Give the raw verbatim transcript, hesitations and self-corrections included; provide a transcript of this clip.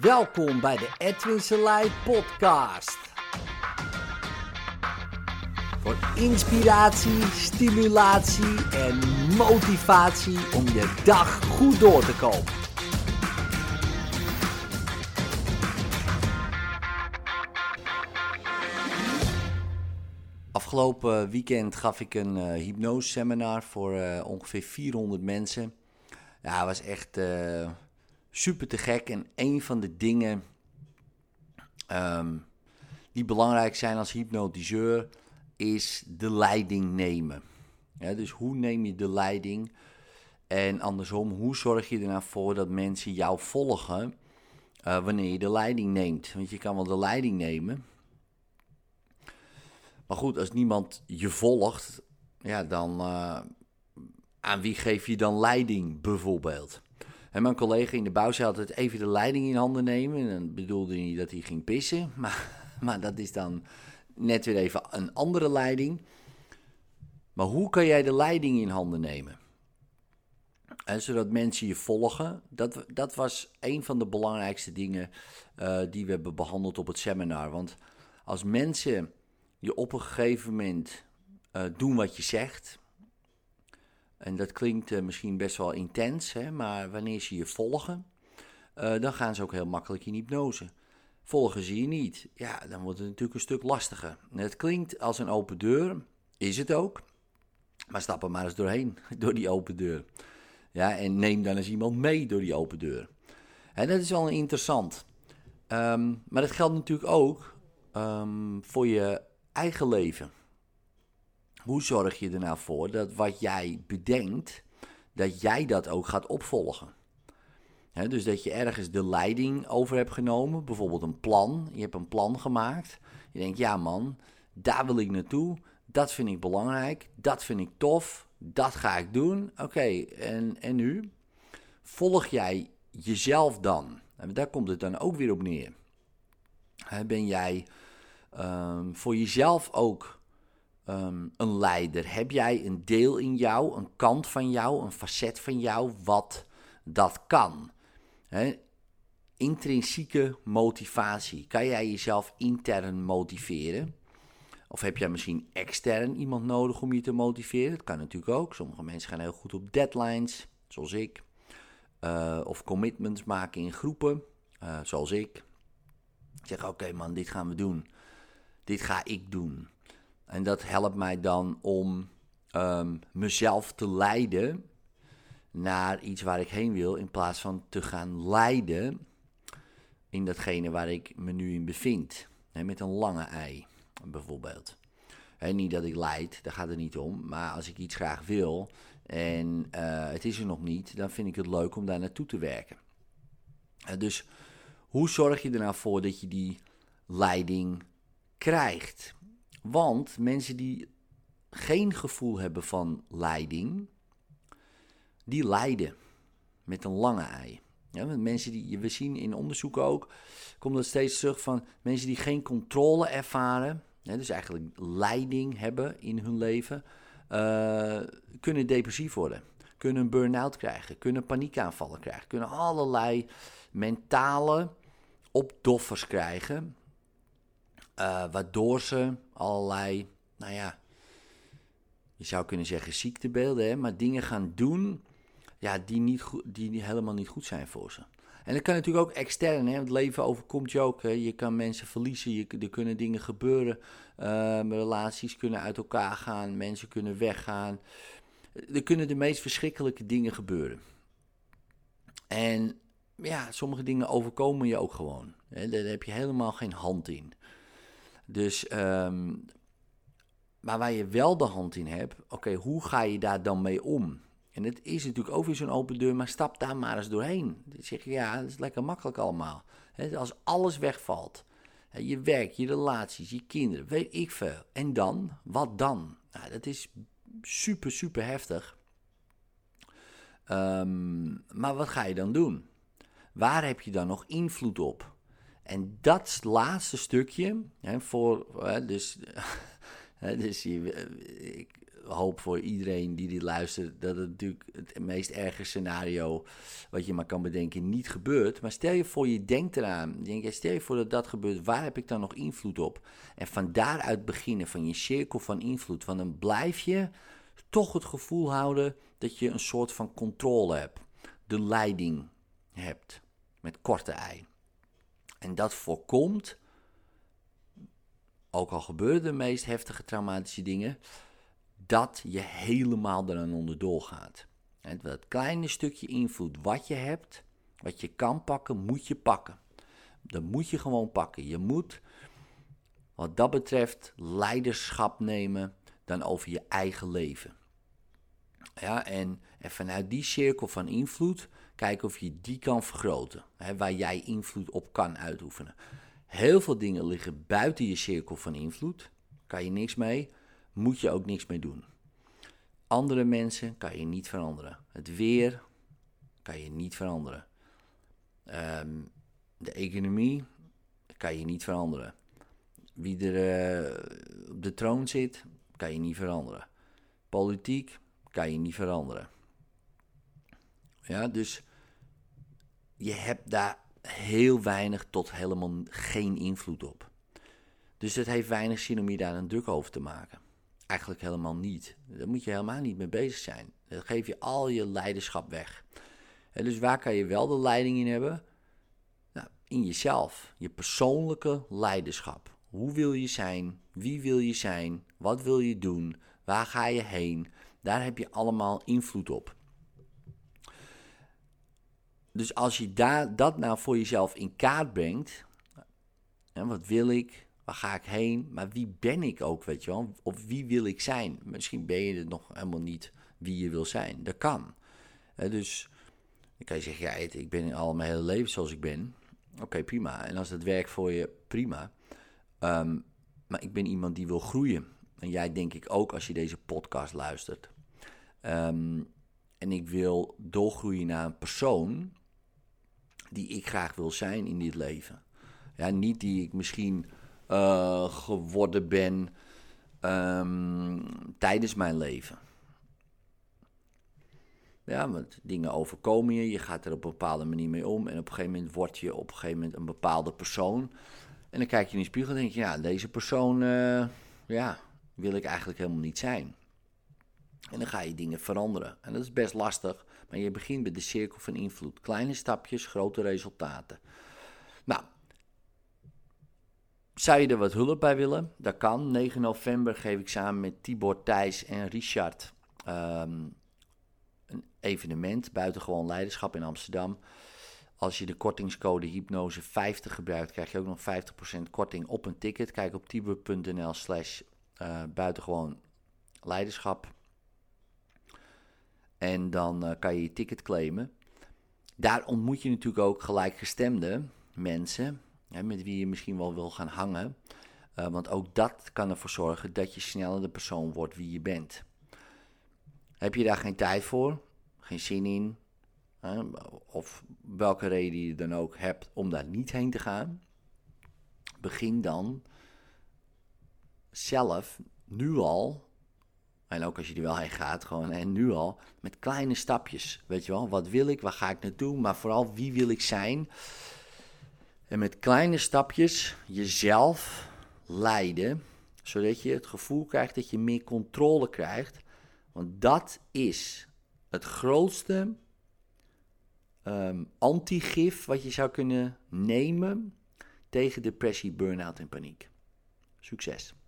Welkom bij de Edwin Selij podcast. Voor inspiratie, stimulatie en motivatie om je dag goed door te komen. Afgelopen weekend gaf ik een uh, hypnose seminar voor uh, ongeveer vierhonderd mensen. Ja, het was echt uh, super te gek. En een van de dingen um, die belangrijk zijn als hypnotiseur is de leiding nemen. Ja, dus hoe neem je de leiding? En andersom, hoe zorg je ernaar voor dat mensen jou volgen uh, wanneer je de leiding neemt? Want je kan wel de leiding nemen. Maar goed, als niemand je volgt, ja, dan uh, aan wie geef je dan leiding bijvoorbeeld? En mijn collega in de bouw zei altijd even de leiding in handen nemen. En dan bedoelde hij niet dat hij ging pissen, maar, maar dat is dan net weer even een andere leiding. Maar hoe kan jij de leiding in handen nemen? En zodat mensen je volgen, dat, dat was een van de belangrijkste dingen uh, die we hebben behandeld op het seminar. Want als mensen je op een gegeven moment uh, doen wat je zegt. En dat klinkt uh, misschien best wel intens, hè, maar wanneer ze je volgen, uh, dan gaan ze ook heel makkelijk in hypnose. Volgen ze je niet, ja, dan wordt het natuurlijk een stuk lastiger. En het klinkt als een open deur, is het ook, maar stap er maar eens doorheen, door die open deur. Ja, en neem dan eens iemand mee door die open deur. En dat is wel interessant. Um, maar dat geldt natuurlijk ook um, voor je eigen leven. Hoe zorg je er nou voor dat wat jij bedenkt, dat jij dat ook gaat opvolgen? He, dus dat je ergens de leiding over hebt genomen, bijvoorbeeld een plan. Je hebt een plan gemaakt. Je denkt, ja man, daar wil ik naartoe. Dat vind ik belangrijk. Dat vind ik tof. Dat ga ik doen. Oké, okay, en, en nu? Volg jij jezelf dan? En daar komt het dan ook weer op neer. He, ben jij um, voor jezelf ook Um, een leider? Heb jij een deel in jou, een kant van jou, een facet van jou, wat dat kan? He? Intrinsieke motivatie. Kan jij jezelf intern motiveren? Of heb jij misschien extern iemand nodig om je te motiveren? Dat kan natuurlijk ook. Sommige mensen gaan heel goed op deadlines, zoals ik. Uh, of commitments maken in groepen, uh, zoals ik. Zeg, oké okay man, dit gaan we doen. Dit ga ik doen. En dat helpt mij dan om um, mezelf te leiden naar iets waar ik heen wil, in plaats van te gaan leiden in datgene waar ik me nu in bevind. He, met een lange ei, bijvoorbeeld. He, niet dat ik leid, daar gaat het niet om. Maar als ik iets graag wil en uh, het is er nog niet, dan vind ik het leuk om daar naartoe te werken. He, dus hoe zorg je er nou voor dat je die leiding krijgt? Want mensen die geen gevoel hebben van leiding, die lijden met een lange ei. Ja, want mensen die, we zien in onderzoeken ook, komt dat steeds terug van mensen die geen controle ervaren, ja, dus eigenlijk leiding hebben in hun leven, uh, kunnen depressief worden, kunnen een burn-out krijgen, kunnen paniekaanvallen krijgen, kunnen allerlei mentale opdoffers krijgen. Uh, waardoor ze allerlei, nou ja, je zou kunnen zeggen ziektebeelden, hè, maar dingen gaan doen ja, die, niet goed, die helemaal niet goed zijn voor ze. En dat kan natuurlijk ook extern, hè, want het leven overkomt je ook. Hè. Je kan mensen verliezen, je, er kunnen dingen gebeuren, uh, relaties kunnen uit elkaar gaan, mensen kunnen weggaan. Er kunnen de meest verschrikkelijke dingen gebeuren. En ja, sommige dingen overkomen je ook gewoon. Hè. Daar heb je helemaal geen hand in. Dus, um, maar waar je wel de hand in hebt, oké, okay, hoe ga je daar dan mee om? En het is natuurlijk ook weer zo'n open deur, maar stap daar maar eens doorheen. Dan zeg je, ja, dat is lekker makkelijk allemaal. He, als alles wegvalt, he, je werk, je relaties, je kinderen, weet ik veel. En dan? Wat dan? Nou, dat is super, super heftig. Um, maar wat ga je dan doen? Waar heb je dan nog invloed op? En dat laatste stukje, hè, voor, hè, dus, hè, dus je, ik, hoop voor iedereen die dit luistert, dat het natuurlijk het meest erge scenario wat je maar kan bedenken niet gebeurt. Maar stel je voor, je denkt eraan. Denk je, stel je voor dat dat gebeurt, waar heb ik dan nog invloed op? En van daaruit beginnen, van je cirkel van invloed. Want dan blijf je toch het gevoel houden dat je een soort van controle hebt. De leiding hebt, met korte ei. En dat voorkomt, ook al gebeuren de meest heftige traumatische dingen, dat je helemaal eraan onderdoor gaat. En dat kleine stukje invloed wat je hebt, wat je kan pakken, moet je pakken. Dat moet je gewoon pakken. Je moet, wat dat betreft, leiderschap nemen dan over je eigen leven. Ja, en, en vanuit die cirkel van invloed, kijken of je die kan vergroten. Hè, waar jij invloed op kan uitoefenen. Heel veel dingen liggen buiten je cirkel van invloed. Kan je niks mee, moet je ook niks mee doen. Andere mensen kan je niet veranderen. Het weer kan je niet veranderen. Um, de economie kan je niet veranderen. Wie er uh, op de troon zit, kan je niet veranderen. Politiek kan je niet veranderen. Ja, dus je hebt daar heel weinig tot helemaal geen invloed op. Dus het heeft weinig zin om je daar een druk over te maken. Eigenlijk helemaal niet. Daar moet je helemaal niet mee bezig zijn. Dan geef je al je leiderschap weg. En dus waar kan je wel de leiding in hebben? Nou, in jezelf. Je persoonlijke leiderschap. Hoe wil je zijn? Wie wil je zijn? Wat wil je doen? Waar ga je heen? Daar heb je allemaal invloed op. Dus als je daar, dat nou voor jezelf in kaart brengt, hè, wat wil ik, waar ga ik heen, maar wie ben ik ook, weet je wel, of wie wil ik zijn? Misschien ben je het nog helemaal niet wie je wil zijn, dat kan. Hè, dus dan kan je zeggen, ja, ik ben al mijn hele leven zoals ik ben, oké, okay, prima, en als dat werkt voor je, prima. Um, maar ik ben iemand die wil groeien, en jij denk ik ook als je deze podcast luistert. Um, en ik wil doorgroeien naar een persoon die ik graag wil zijn in dit leven. Ja, niet die ik misschien uh, geworden ben um, tijdens mijn leven. Ja, want dingen overkomen je, je gaat er op een bepaalde manier mee om en op een gegeven moment word je op een gegeven moment een bepaalde persoon. En dan kijk je in de spiegel en denk je, ja, deze persoon uh, ja, wil ik eigenlijk helemaal niet zijn. En dan ga je dingen veranderen. En dat is best lastig, maar je begint met de cirkel van invloed. Kleine stapjes, grote resultaten. Nou, zou je er wat hulp bij willen? Dat kan. negen november geef ik samen met Tibor, Thijs en Richard um, een evenement, buitengewoon leiderschap in Amsterdam. Als je de kortingscode hypnose vijftig gebruikt, krijg je ook nog vijftig procent korting op een ticket. Kijk op tibor.nl slash buitengewoon leiderschap. En dan uh, kan je je ticket claimen. Daar ontmoet je natuurlijk ook gelijkgestemde mensen, hè, met wie je misschien wel wil gaan hangen. Uh, want ook dat kan ervoor zorgen dat je sneller de persoon wordt wie je bent. Heb je daar geen tijd voor, geen zin in, hè, of welke reden je dan ook hebt om daar niet heen te gaan, begin dan zelf nu al. En ook als je er wel heen gaat, gewoon en nu al, met kleine stapjes. Weet je wel, wat wil ik, waar ga ik naartoe, maar vooral wie wil ik zijn. En met kleine stapjes jezelf leiden, zodat je het gevoel krijgt dat je meer controle krijgt. Want dat is het grootste um, antigif wat je zou kunnen nemen tegen depressie, burn-out en paniek. Succes!